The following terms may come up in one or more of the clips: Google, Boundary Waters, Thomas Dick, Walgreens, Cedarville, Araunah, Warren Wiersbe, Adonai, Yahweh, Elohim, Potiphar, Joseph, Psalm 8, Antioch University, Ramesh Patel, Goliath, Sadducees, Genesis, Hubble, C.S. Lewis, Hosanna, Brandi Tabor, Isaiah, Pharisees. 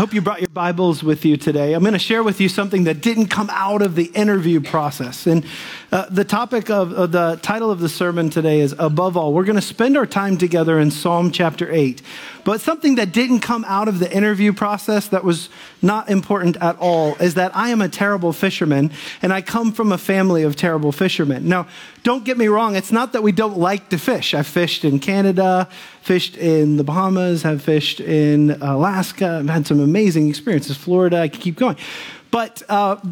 I hope you brought your Bibles with you today. I'm going to share with you something that didn't come out of the interview process. And the topic of the title of the sermon today is Above All. We're going to spend our time together in Psalm chapter 8. But something that didn't come out of the interview process that was not important at all is that I am a terrible fisherman, and I come from a family of terrible fishermen. Now, don't get me wrong. It's not that we don't like to fish. I've fished in Canada, fished in the Bahamas, have fished in Alaska. I've had some amazing experiences. Florida, I could keep going. But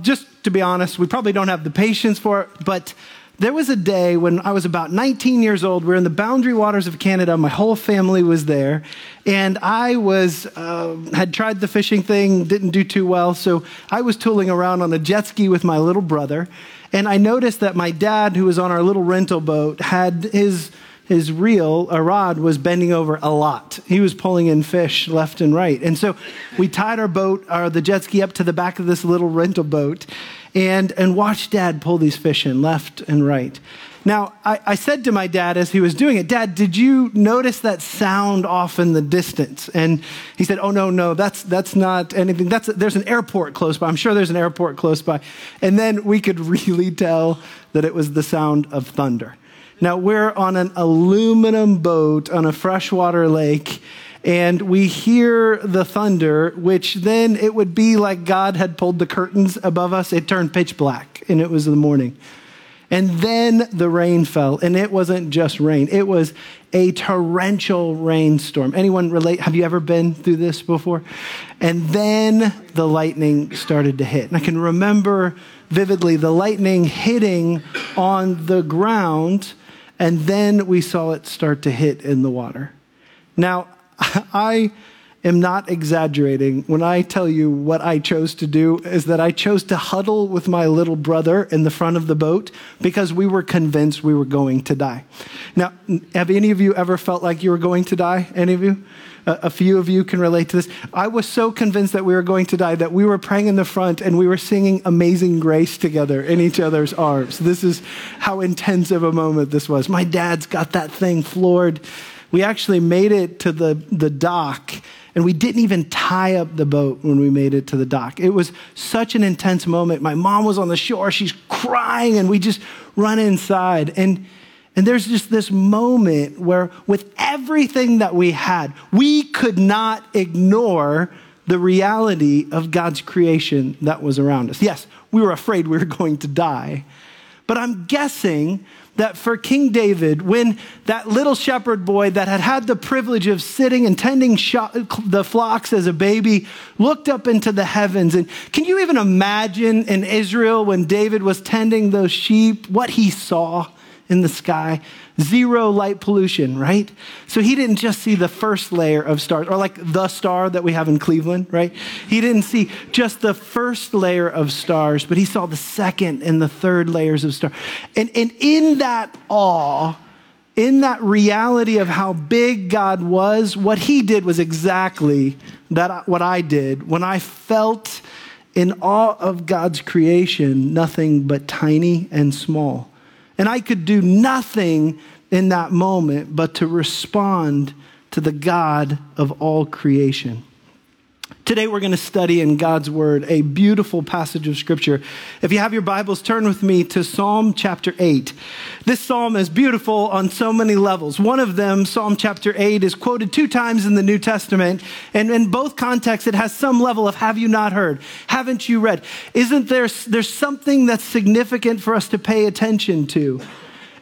just to be honest, we probably don't have the patience for it. But there was a day when I was about 19 years old. We're in the Boundary Waters of Canada. My whole family was there. And I was had tried the fishing thing, didn't do too well. So I was tooling around on a jet ski with my little brother. And I noticed that my dad, who was on our little rental boat, had his reel, a rod, was bending over a lot. He was pulling in fish left and right. And so we tied our boat, the jet ski, up to the back of this little rental boat and watched Dad pull these fish in left and right. Now, I said to my dad as he was doing it, "Dad, did you notice that sound off in the distance?" And he said, "Oh, no, that's not anything. There's an airport close by. I'm sure there's an airport close by." And then we could really tell that it was the sound of thunder. Now, we're on an aluminum boat on a freshwater lake, and we hear the thunder, which then it would be like God had pulled the curtains above us. It turned pitch black, and it was the morning. And then the rain fell, and it wasn't just rain. It was a torrential rainstorm. Anyone relate? Have you ever been through this before? And then the lightning started to hit. And I can remember vividly the lightning hitting on the ground, and then we saw it start to hit in the water. Now, I am not exaggerating when I tell you what I chose to do is that I chose to huddle with my little brother in the front of the boat because we were convinced we were going to die. Now, have any of you ever felt like you were going to die? Any of you? A few of you can relate to this. I was so convinced that we were going to die that we were praying in the front and we were singing Amazing Grace together in each other's arms. This is how intense of a moment this was. My dad's got that thing floored. We actually made it to the dock, and we didn't even tie up the boat when we made it to the dock. It was such an intense moment. My mom was on the shore. She's crying, and we just run inside. And there's just this moment where with everything that we had, we could not ignore the reality of God's creation that was around us. Yes, we were afraid we were going to die. But I'm guessing that for King David, when that little shepherd boy that had the privilege of sitting and tending the flocks as a baby looked up into the heavens, and can you even imagine in Israel when David was tending those sheep, what he saw in the sky? Zero light pollution, right? So he didn't just see the first layer of stars, or like the star that we have in Cleveland, right? He didn't see just the first layer of stars, but he saw the second and the third layers of stars. And in that awe, in that reality of how big God was, what he did was exactly that. What I did when I felt in awe of God's creation, nothing but tiny and small. And I could do nothing in that moment but to respond to the God of all creation. Today we're going to study in God's Word a beautiful passage of Scripture. If you have your Bibles, turn with me to Psalm chapter 8. This psalm is beautiful on so many levels. One of them, Psalm chapter 8, is quoted 2 times in the New Testament. And in both contexts, it has some level of have you not heard? Haven't you read? Isn't there's something that's significant for us to pay attention to?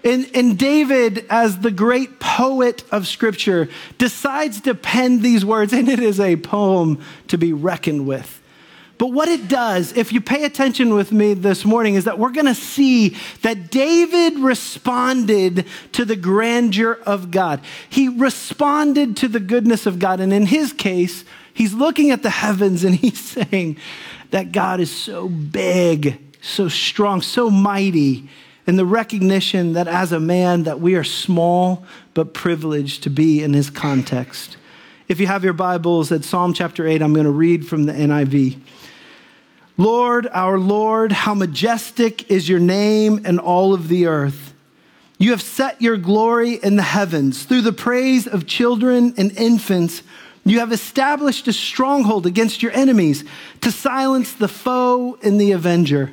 And David, as the great poet of Scripture, decides to pen these words, and it is a poem to be reckoned with. But what it does, if you pay attention with me this morning, is that we're going to see that David responded to the grandeur of God. He responded to the goodness of God. And in his case, he's looking at the heavens and he's saying that God is so big, so strong, so mighty, and the recognition that as a man that we are small but privileged to be in his context. If you have your Bibles at Psalm chapter 8, I'm going to read from the NIV. "Lord, our Lord, how majestic is your name in all of the earth. You have set your glory in the heavens. Through the praise of children and infants, You have established a stronghold against your enemies to silence the foe and the avenger.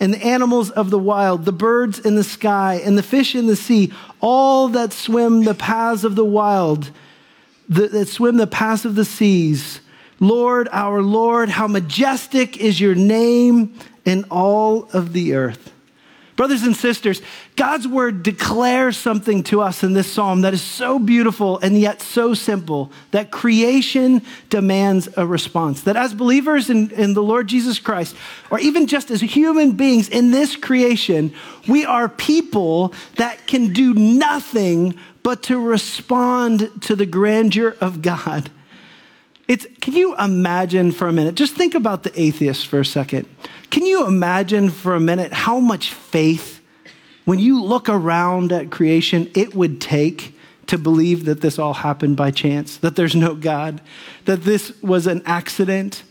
and the animals of the wild, the birds in the sky, and the fish in the sea, all that swim the paths of the wild, that swim the paths of the seas. Lord, our Lord, how majestic is your name in all of the earth. Brothers and sisters, God's word declares something to us in this psalm that is so beautiful and yet so simple, that creation demands a response. That as believers in the Lord Jesus Christ, or even just as human beings in this creation, we are people that can do nothing but to respond to the grandeur of God. Can you imagine for a minute? Just think about the atheist for a second. Can you imagine for a minute how much faith, when you look around at creation, it would take to believe that this all happened by chance, that there's no God, that this was an accident?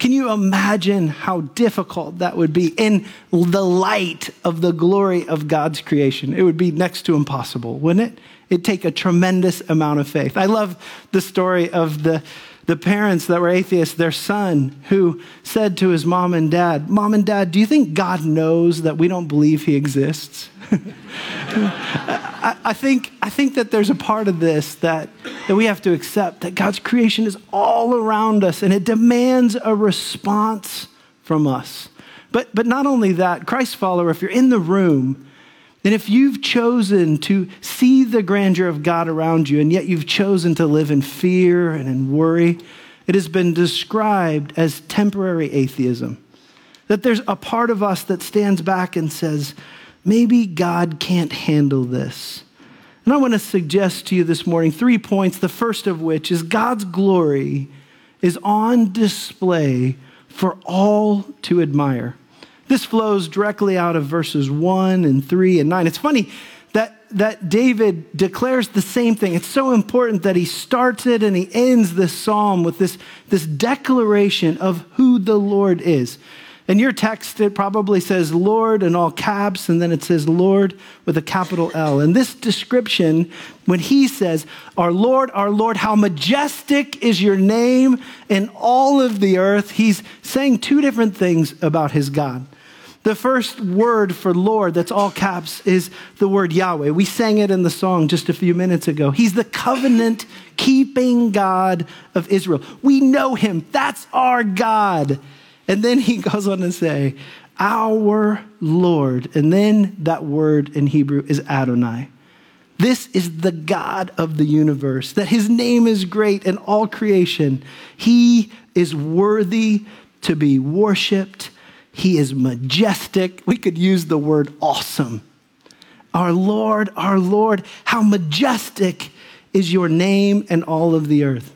Can you imagine how difficult that would be in the light of the glory of God's creation? It would be next to impossible, wouldn't it? It'd take a tremendous amount of faith. I love the story of the parents that were atheists, their son, who said to his Mom and Dad, do you think God knows that we don't believe he exists? I think that there's a part of this that we have to accept, that God's creation is all around us and it demands a response from us. But not only that, Christ follower, if you're in the room, and if you've chosen to see the grandeur of God around you, and yet you've chosen to live in fear and in worry, it has been described as temporary atheism. That there's a part of us that stands back and says, maybe God can't handle this. And I want to suggest to you this morning 3 points, the first of which is God's glory is on display for all to admire. This flows directly out of verses 1 and 3 and 9. It's funny that David declares the same thing. It's so important that he starts it and he ends this psalm with this declaration of who the Lord is. In your text, it probably says Lord in all caps, and then it says Lord with a capital L. And this description, when he says, our Lord, how majestic is your name in all of the earth, he's saying two different things about his God. The first word for Lord that's all caps is the word Yahweh. We sang it in the song just a few minutes ago. He's the covenant-keeping God of Israel. We know him. That's our God. And then he goes on to say, our Lord. And then that word in Hebrew is Adonai. This is the God of the universe, that his name is great in all creation. He is worthy to be worshiped. He is majestic. We could use the word awesome. Our Lord, how majestic is your name in all of the earth.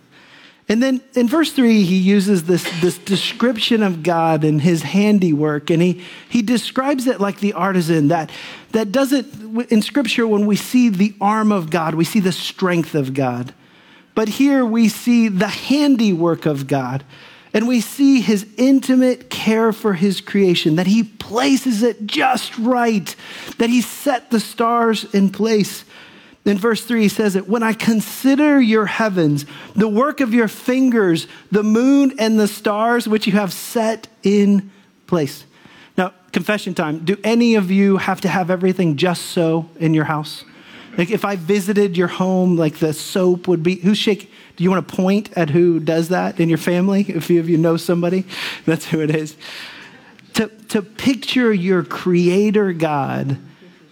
And then in verse 3, he uses this description of God and his handiwork, and he describes it like the artisan that doesn't, in Scripture, when we see the arm of God, we see the strength of God. But here we see the handiwork of God, and we see his intimate care for his creation, that he places it just right, that he set the stars in place. In verse 3, he says it, when I consider your heavens, the work of your fingers, the moon and the stars, which you have set in place. Now, confession time. Do any of you have to have everything just so in your house? Like if I visited your home, like the soap would be, who's shaking? Do you want to point at who does that in your family? If a few of you know somebody, that's who it is. To picture your creator God,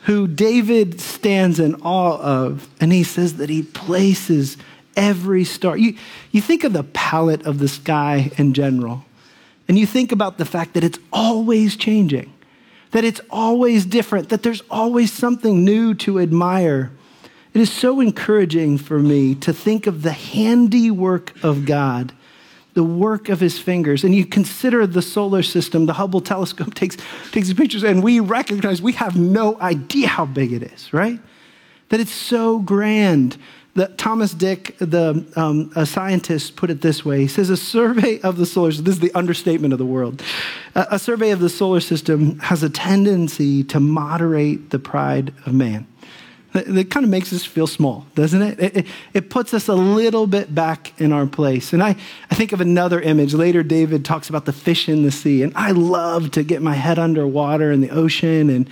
who David stands in awe of, and he says that he places every star. You think of the palette of the sky in general, and you think about the fact that it's always changing, that it's always different, that there's always something new to admire. It is so encouraging for me to think of the handiwork of God the work of his fingers. And you consider the solar system, the Hubble telescope takes pictures, and we recognize we have no idea how big it is, right? That it's so grand. That Thomas Dick, a scientist, put it this way. He says, a survey of the solar system, this is the understatement of the world. A survey of the solar system has a tendency to moderate the pride of man. That kind of makes us feel small, doesn't it? It puts us a little bit back in our place. And I think of another image. Later, David talks about the fish in the sea. And I love to get my head underwater in the ocean, and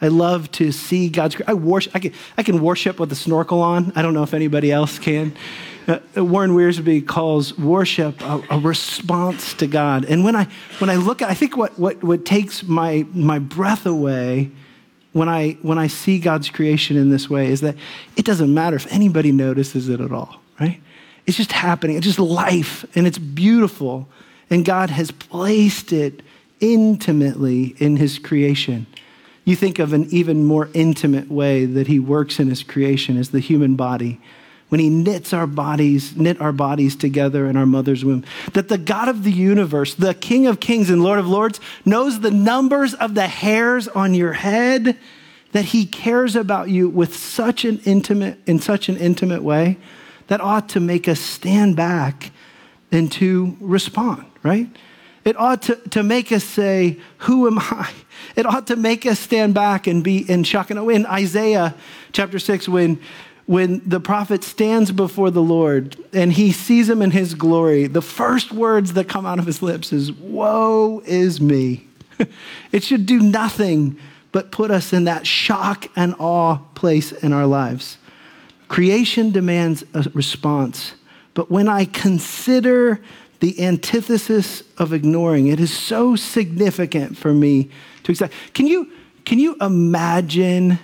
I love to see God's. I can worship with a snorkel on. I don't know if anybody else can. Warren Wiersbe calls worship a response to God. And when I look at, I think what takes my breath away when I see God's creation in this way is that it doesn't matter if anybody notices it at all, right? It's just happening. It's just life, and it's beautiful. And God has placed it intimately in his creation. You think of an even more intimate way that he works in his creation as the human body. When he knit our bodies together in our mother's womb. That the God of the universe, the King of kings and Lord of lords, knows the numbers of the hairs on your head. That he cares about you in such an intimate way. That ought to make us stand back and to respond, right? It ought to make us say, who am I? It ought to make us stand back and be in shock and awe. In Isaiah chapter 6, when the prophet stands before the Lord and he sees him in his glory, the first words that come out of his lips is, woe is me. It should do nothing but put us in that shock and awe place in our lives. Creation demands a response. But when I consider the antithesis of ignoring it is so significant for me to accept. Can you imagine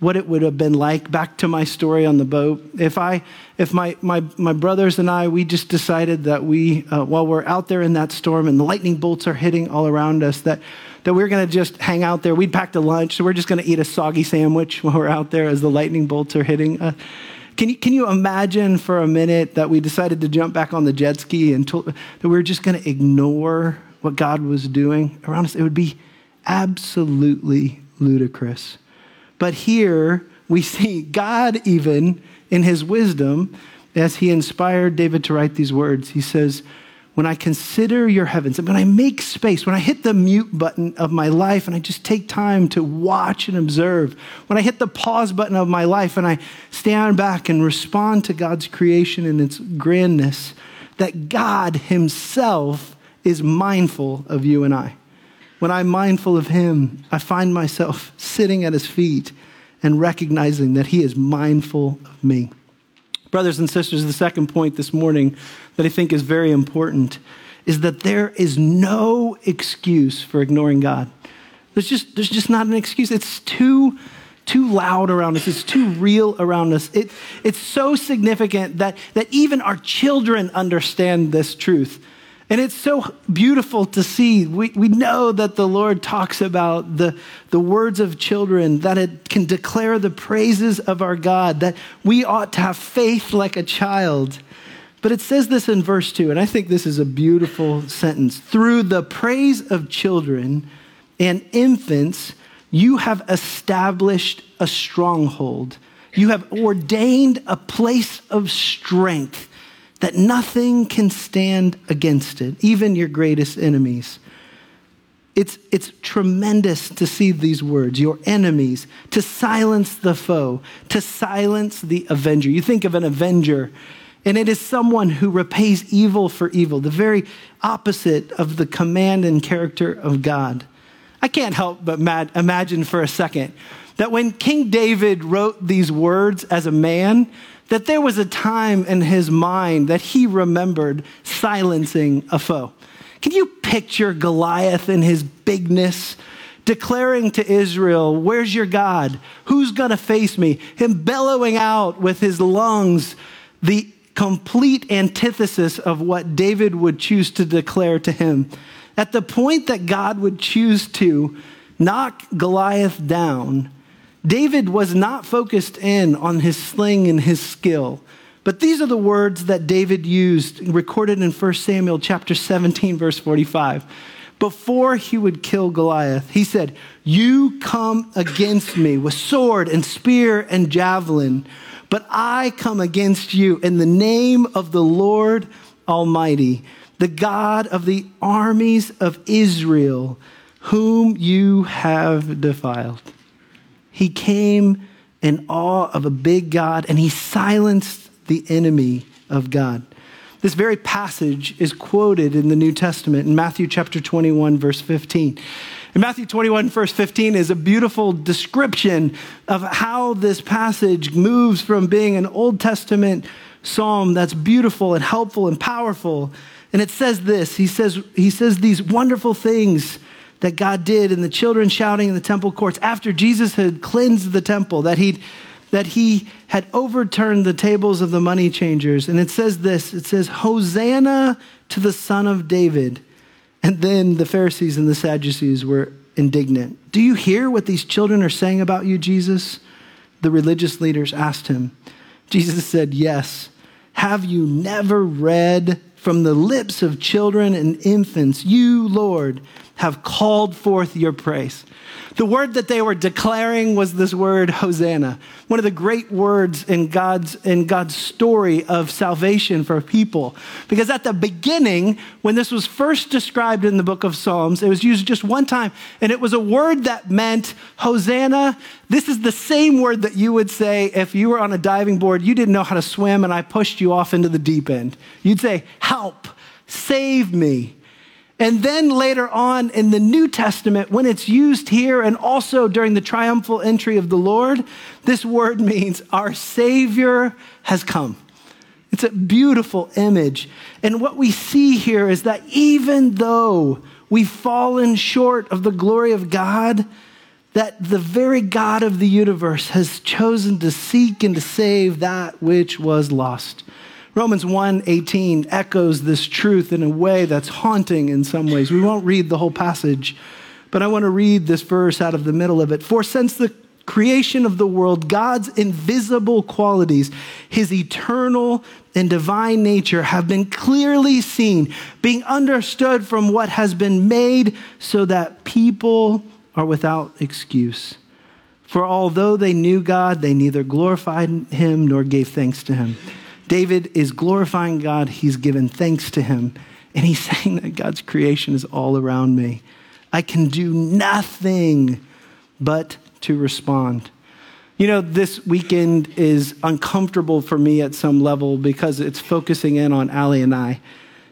what it would have been like? Back to my story on the boat. If my brothers and I, we just decided that while we're out there in that storm and the lightning bolts are hitting all around us, that we're going to just hang out there. We'd packed a lunch, so we're just going to eat a soggy sandwich while we're out there as the lightning bolts are hitting us. Can you imagine for a minute that we decided to jump back on the jet ski and that we were just going to ignore what God was doing around us? It would be absolutely ludicrous. But here we see God, even in his wisdom, as he inspired David to write these words, he says, when I consider your heavens, and when I make space, when I hit the mute button of my life and I just take time to watch and observe, when I hit the pause button of my life and I stand back and respond to God's creation and its grandness, that God himself is mindful of you and I. When I'm mindful of him, I find myself sitting at his feet and recognizing that he is mindful of me. Brothers and sisters, the second point this morning that I think is very important is that there is no excuse for ignoring God. There's just not an excuse. It's too loud around us. It's too real around us. It's so significant that even our children understand this truth. And it's so beautiful to see. We know that the Lord talks about the words of children, that it can declare the praises of our God, that we ought to have faith like a child. But it says this in verse 2, and I think this is a beautiful sentence. Through the praise of children and infants, you have established a stronghold. You have ordained a place of strength, that nothing can stand against it, even your greatest enemies. It's tremendous to see these words, your enemies, to silence the foe, to silence the avenger. You think of an avenger, and it is someone who repays evil for evil, the very opposite of the command and character of God. I can't help but imagine for a second that when King David wrote these words as a man, that there was a time in his mind that he remembered silencing a foe. Can you picture Goliath in his bigness, declaring to Israel, where's your God? Who's going to face me? Him bellowing out with his lungs the complete antithesis of what David would choose to declare to him. At the point that God would choose to knock Goliath down, David was not focused in on his sling and his skill, But these are the words that David used, recorded in 1 Samuel chapter 17, verse 45. Before he would kill Goliath, he said, "You come against me with sword and spear and javelin, but I come against you in the name of the Lord Almighty, the God of the armies of Israel, whom you have defiled." He came in awe of a big God, and he silenced the enemy of God. This very passage is quoted in the New Testament in Matthew chapter 21, verse 15. And Matthew 21, verse 15 is a beautiful description of how this passage moves from being an Old Testament psalm that's beautiful and helpful and powerful. And it says this, he says these wonderful things that God did, and the children shouting in the temple courts after Jesus had cleansed the temple, that he had overturned the tables of the money changers. And it says this, it says, "Hosanna to the Son of David." And then the Pharisees and the Sadducees were indignant. "Do you hear what these children are saying about you, Jesus?" the religious leaders asked him. Jesus said, "Yes. Have you never read, from the lips of children and infants, you, Lord, have called forth your praise." The word that they were declaring was this word, Hosanna. One of the great words in God's story of salvation for people. Because at the beginning, when this was first described in the book of Psalms, it was used just one time. And it was a word that meant Hosanna. This is the same word that you would say if you were on a diving board, you didn't know how to swim, and I pushed you off into the deep end. You'd say, "Help, save me." And then later on in the New Testament, when it's used here and also during the triumphal entry of the Lord, this word means our Savior has come. It's a beautiful image. And what we see here is that even though we've fallen short of the glory of God, that the very God of the universe has chosen to seek and to save that which was lost. Romans 1:18 echoes this truth in a way that's haunting in some ways. We won't read the whole passage, but I want to read this verse out of the middle of it. "For since the creation of the world, God's invisible qualities, his eternal and divine nature have been clearly seen, being understood from what has been made, so that people are without excuse. For although they knew God, they neither glorified him nor gave thanks to him." David is glorifying God. He's given thanks to him. And he's saying that God's creation is all around me. I can do nothing but to respond. You know, this weekend is uncomfortable for me at some level because it's focusing in on Allie and I.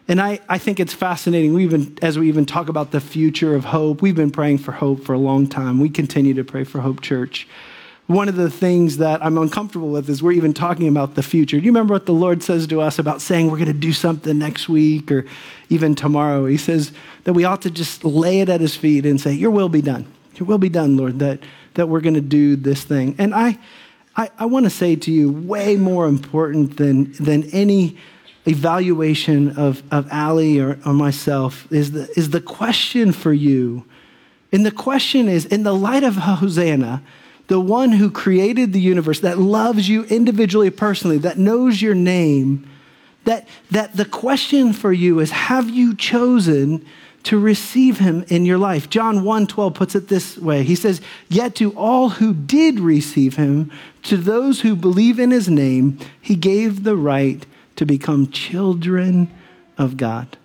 And I think it's fascinating. As we talk about the future of hope, we've been praying for hope for a long time. We continue to pray for Hope Church. One of the things that I'm uncomfortable with is we're even talking about the future. Do you remember what the Lord says to us about saying we're going to do something next week or even tomorrow? He says that we ought to just lay it at his feet and say, "Your will be done. Your will be done, Lord, that we're going to do this thing." And I want to say to you, way more important than any evaluation of Allie or myself is the question for you. And the question is, in the light of Hosanna, the one who created the universe, that loves you individually, personally, that knows your name, that the question for you is, have you chosen to receive him in your life? John 1:12 puts it this way. He says, "Yet to all who did receive him, to those who believe in his name, he gave the right to become children of God."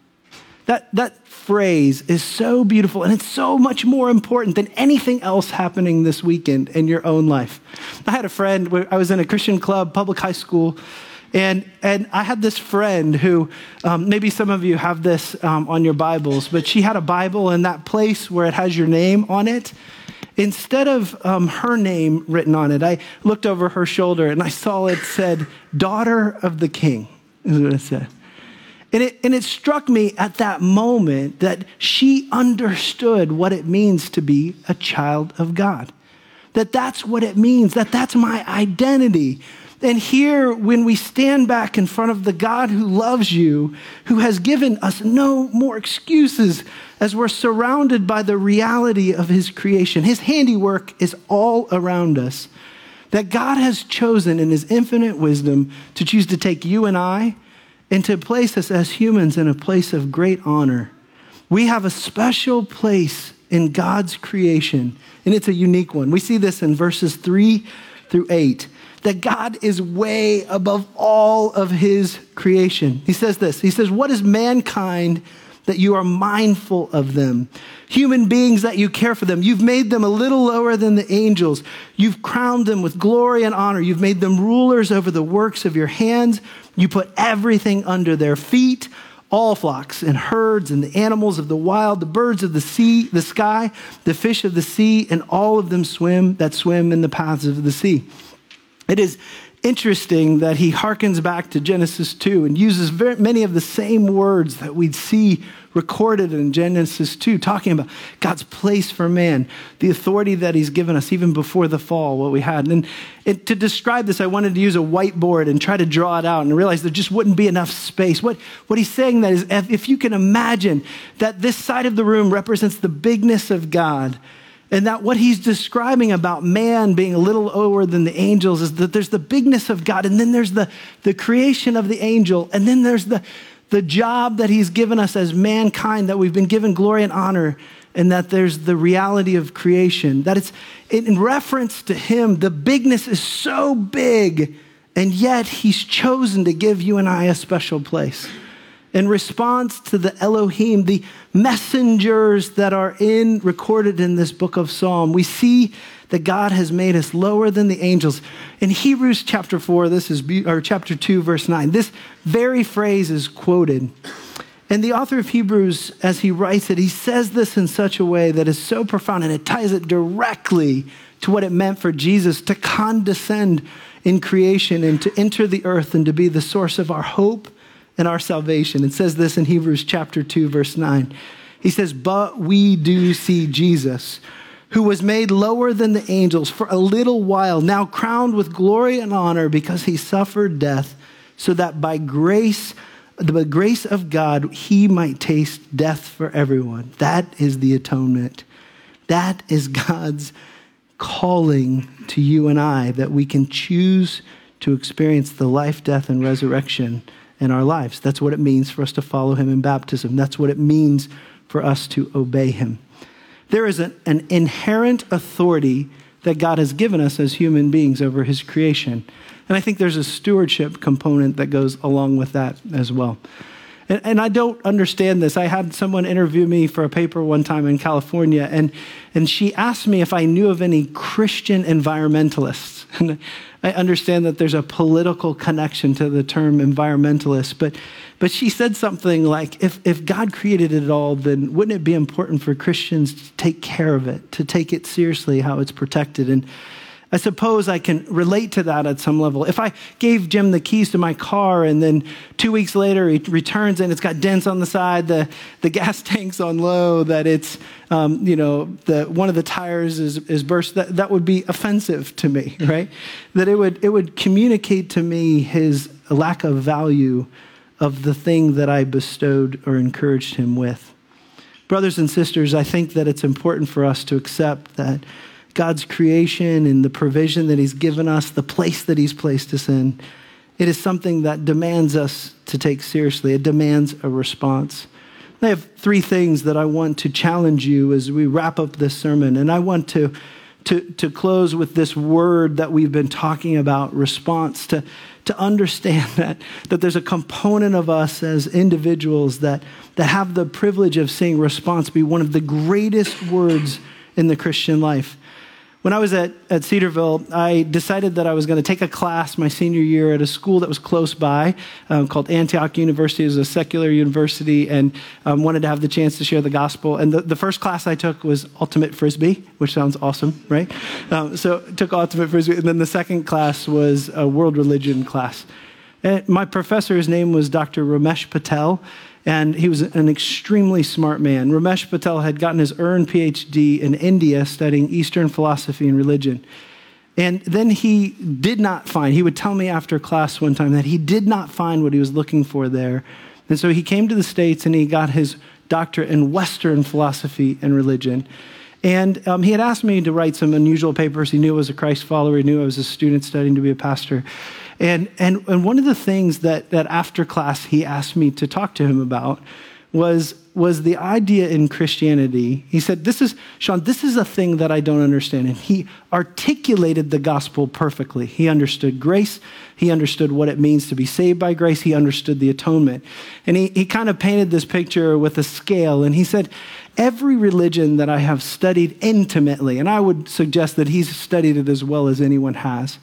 That phrase is so beautiful, and it's so much more important than anything else happening this weekend in your own life. I had a friend, I was in a Christian club, public high school, and I had this friend who, maybe some of you have this on your Bibles, but she had a Bible, and that place where it has your name on it, instead of her name written on it, I looked over her shoulder and I saw it said, "Daughter of the King," is what it said. And it struck me at that moment that she understood what it means to be a child of God. That's what it means, that's my identity. And here, when we stand back in front of the God who loves you, who has given us no more excuses as we're surrounded by the reality of his creation, his handiwork is all around us, that God has chosen in his infinite wisdom to choose to take you and I and to place us as humans in a place of great honor. We have a special place in God's creation, and it's a unique one. We see this in verses 3 through 8, that God is way above all of his creation. He says this, he says, "What is mankind that you are mindful of them? Human beings that you care for them. You've made them a little lower than the angels. You've crowned them with glory and honor. You've made them rulers over the works of your hands. You put everything under their feet, all flocks and herds and the animals of the wild, the birds of the sea, the sky, the fish of the sea, and all of them swim in the paths of the sea." It is interesting that he harkens back to Genesis 2 and uses many of the same words that we'd see recorded in Genesis 2, talking about God's place for man, the authority that he's given us even before the fall, what we had. And to describe this, I wanted to use a whiteboard and try to draw it out and realize there just wouldn't be enough space. What he's saying that is, if you can imagine that this side of the room represents the bigness of God, and that what he's describing about man being a little lower than the angels is that there's the bigness of God, and then there's the creation of the angel, and then there's the job that he's given us as mankind, that we've been given glory and honor, and that there's the reality of creation. That it's in reference to him, the bigness is so big, and yet he's chosen to give you and I a special place. In response to the Elohim, the messengers that are recorded in this book of Psalm, we see that God has made us lower than the angels. In Hebrews chapter 4, chapter 2, verse 9, this very phrase is quoted. And the author of Hebrews, as he writes it, he says this in such a way that is so profound, and it ties it directly to what it meant for Jesus to condescend in creation and to enter the earth and to be the source of our hope and our salvation. It says this in Hebrews chapter 2, verse 9. He says, "But we do see Jesus, who was made lower than the angels for a little while, now crowned with glory and honor because he suffered death, so that by grace, the grace of God, he might taste death for everyone." That is the atonement. That is God's calling to you and I, that we can choose to experience the life, death, and resurrection in our lives. That's what it means for us to follow him in baptism. That's what it means for us to obey him. There is an inherent authority that God has given us as human beings over his creation. And I think there's a stewardship component that goes along with that as well. And I don't understand this. I had someone interview me for a paper one time in California, and she asked me if I knew of any Christian environmentalists. And I understand that there's a political connection to the term environmentalist, but she said something like, if God created it all, then wouldn't it be important for Christians to take care of it, to take it seriously, how it's protected? And I suppose I can relate to that at some level. If I gave Jim the keys to my car and then 2 weeks later he returns and it's got dents on the side, the gas tank's on low, that it's, one of the tires is burst, that would be offensive to me, right? That it would communicate to me his lack of value of the thing that I bestowed or encouraged him with. Brothers and sisters, I think that it's important for us to accept that God's creation and the provision that he's given us, the place that he's placed us in, it is something that demands us to take seriously. It demands a response. I have three things that I want to challenge you as we wrap up this sermon. And I want to close with this word that we've been talking about, response, to understand that there's a component of us as individuals that have the privilege of seeing response be one of the greatest words in the Christian life. When I was at Cedarville, I decided that I was going to take a class my senior year at a school that was close by called Antioch University. It was a secular university, and wanted to have the chance to share the gospel. And the first class I took was Ultimate Frisbee, which sounds awesome, right? So I took Ultimate Frisbee, and then the second class was a world religion class. And my professor's name was Dr. Ramesh Patel, and he was an extremely smart man. Ramesh Patel had gotten his earned PhD in India studying Eastern philosophy and religion. And then he would tell me after class one time that he did not find what he was looking for there. And so he came to the States and he got his doctorate in Western philosophy and religion. And he had asked me to write some unusual papers. He knew I was a Christ follower. He knew I was a student studying to be a pastor. And one of the things that after class he asked me to talk to him about was the idea in Christianity. He said, this is a thing that I don't understand. And he articulated the gospel perfectly. He understood grace. He understood what it means to be saved by grace. He understood the atonement. And he kind of painted this picture with a scale. And he said, every religion that I have studied intimately, and I would suggest that he's studied it as well as anyone has,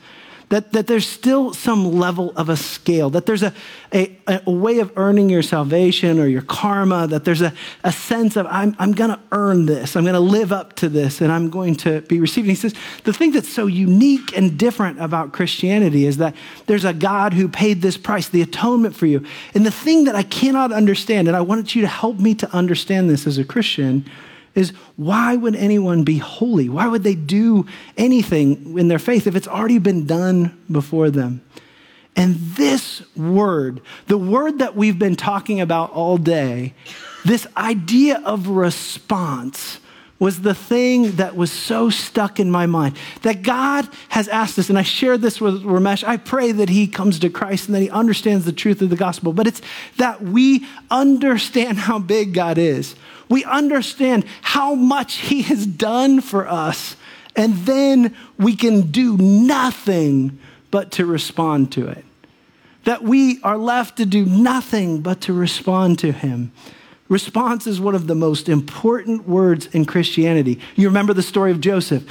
that there's still some level of a scale, that there's a way of earning your salvation or your karma, that there's a sense of, I'm going to earn this, I'm going to live up to this, and I'm going to be received. And he says, the thing that's so unique and different about Christianity is that there's a God who paid this price, the atonement for you. And the thing that I cannot understand, and I wanted you to help me to understand this as a Christian, is why would anyone be holy? Why would they do anything in their faith if it's already been done before them? And this word, the word that we've been talking about all day, this idea of response was the thing that was so stuck in my mind. That God has asked us, and I shared this with Ramesh, I pray that he comes to Christ and that he understands the truth of the gospel, but it's that we understand how big God is. We understand how much he has done for us, and then we can do nothing but to respond to it. That we are left to do nothing but to respond to him. Response is one of the most important words in Christianity. You remember the story of Joseph,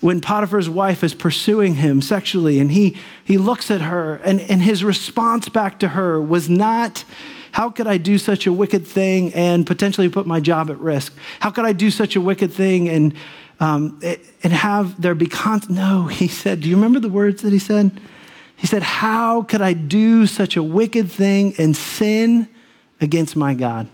when Potiphar's wife is pursuing him sexually, and he looks at her, and his response back to her was not, how could I do such a wicked thing and potentially put my job at risk? How could I do such a wicked thing and have there be No, he said, do you remember the words that he said? He said, how could I do such a wicked thing and sin against my God?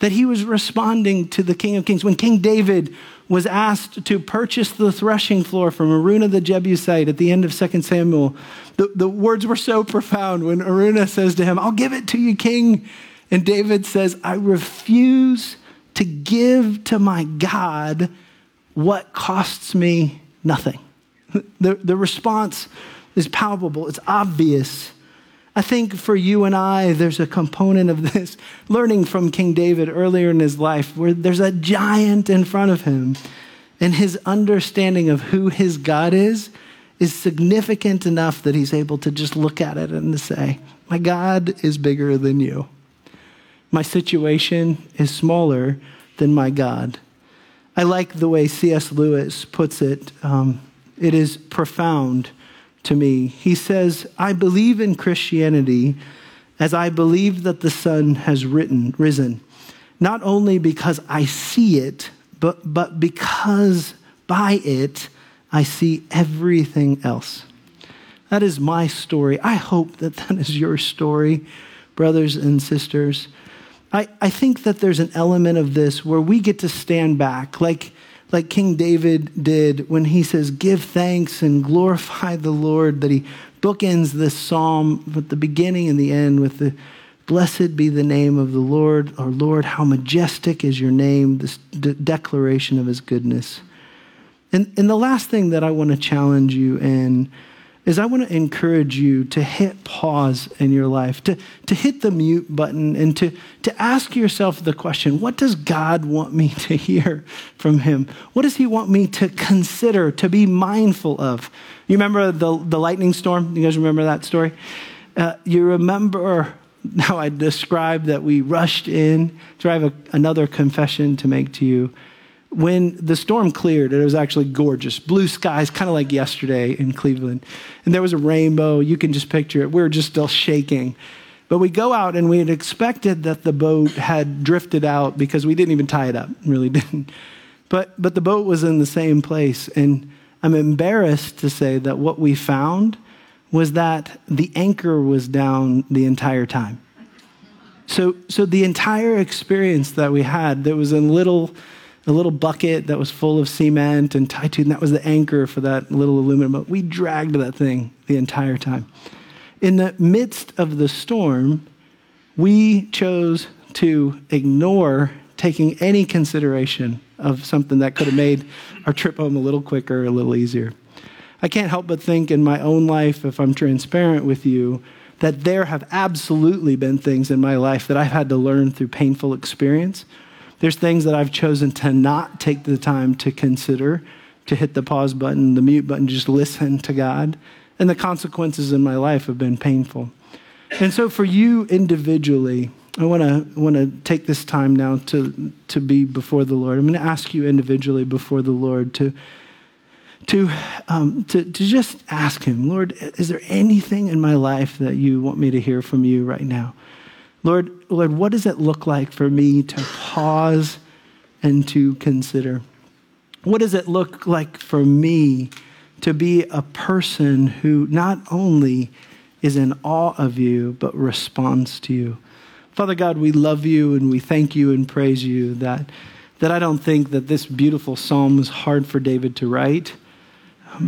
That he was responding to the King of Kings. When King David was asked to purchase the threshing floor from Araunah the Jebusite at the end of 2 Samuel, the words were so profound when Araunah says to him, I'll give it to you, king. And David says, I refuse to give to my God what costs me nothing. The response is palpable. It's obvious. I think for you and I, there's a component of this learning from King David earlier in his life where there's a giant in front of him, and his understanding of who his God is significant enough that he's able to just look at it and to say, my God is bigger than you. My situation is smaller than my God. I like the way C.S. Lewis puts it. It is profound to me. He says, I believe in Christianity as I believe that the sun has risen, not only because I see it, but because by it, I see everything else. That is my story. I hope that that is your story, brothers and sisters. I think that there's an element of this where we get to stand back, like King David did when he says, give thanks and glorify the Lord, that he bookends this psalm at the beginning and the end with the blessed be the name of the Lord, our Lord, how majestic is your name, this declaration of his goodness. And the last thing that I want to challenge you in is I want to encourage you to hit pause in your life, to hit the mute button and to ask yourself the question, what does God want me to hear from him? What does he want me to consider, to be mindful of? You remember the lightning storm? You guys remember that story? You remember how I described that we rushed in? So I have another confession to make to you. When the storm cleared, it was actually gorgeous. Blue skies, kind of like yesterday in Cleveland. And there was a rainbow. You can just picture it. We were just still shaking. But we go out, and we had expected that the boat had drifted out because we didn't even tie it up. Really didn't. But the boat was in the same place. And I'm embarrassed to say that what we found was that the anchor was down the entire time. So the entire experience that we had, there was a little bucket that was full of cement and tied to, and that was the anchor for that little aluminum boat. We dragged that thing the entire time. In the midst of the storm, we chose to ignore taking any consideration of something that could have made our trip home a little quicker, a little easier. I can't help but think in my own life, if I'm transparent with you, that there have absolutely been things in my life that I've had to learn through painful experience. There's things that I've chosen to not take the time to consider, to hit the pause button, the mute button, just listen to God. And the consequences in my life have been painful. And so for you individually, I want to take this time now to be before the Lord. I'm going to ask you individually before the Lord to just ask him, Lord, is there anything in my life that you want me to hear from you right now? Lord, what does it look like for me to pause and to consider? What does it look like for me to be a person who not only is in awe of you, but responds to you? Father God, we love you and we thank you and praise you that I don't think that this beautiful psalm was hard for David to write,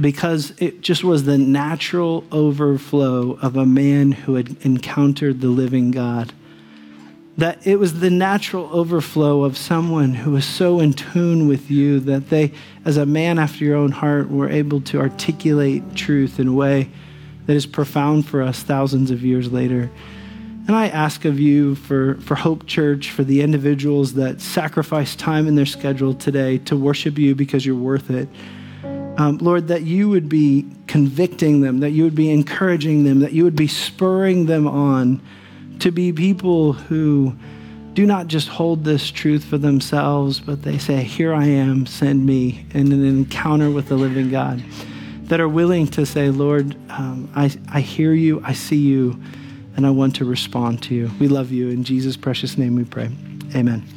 because it just was the natural overflow of a man who had encountered the living God. That it was the natural overflow of someone who was so in tune with you that they, as a man after your own heart, were able to articulate truth in a way that is profound for us thousands of years later. And I ask of you for Hope Church, for the individuals that sacrifice time in their schedule today to worship you because you're worth it. Lord, that you would be convicting them, that you would be encouraging them, that you would be spurring them on to be people who do not just hold this truth for themselves, but they say, here I am, send me, in an encounter with the living God, that are willing to say, Lord, I hear you, I see you, and I want to respond to you. We love you. In Jesus' precious name we pray. Amen.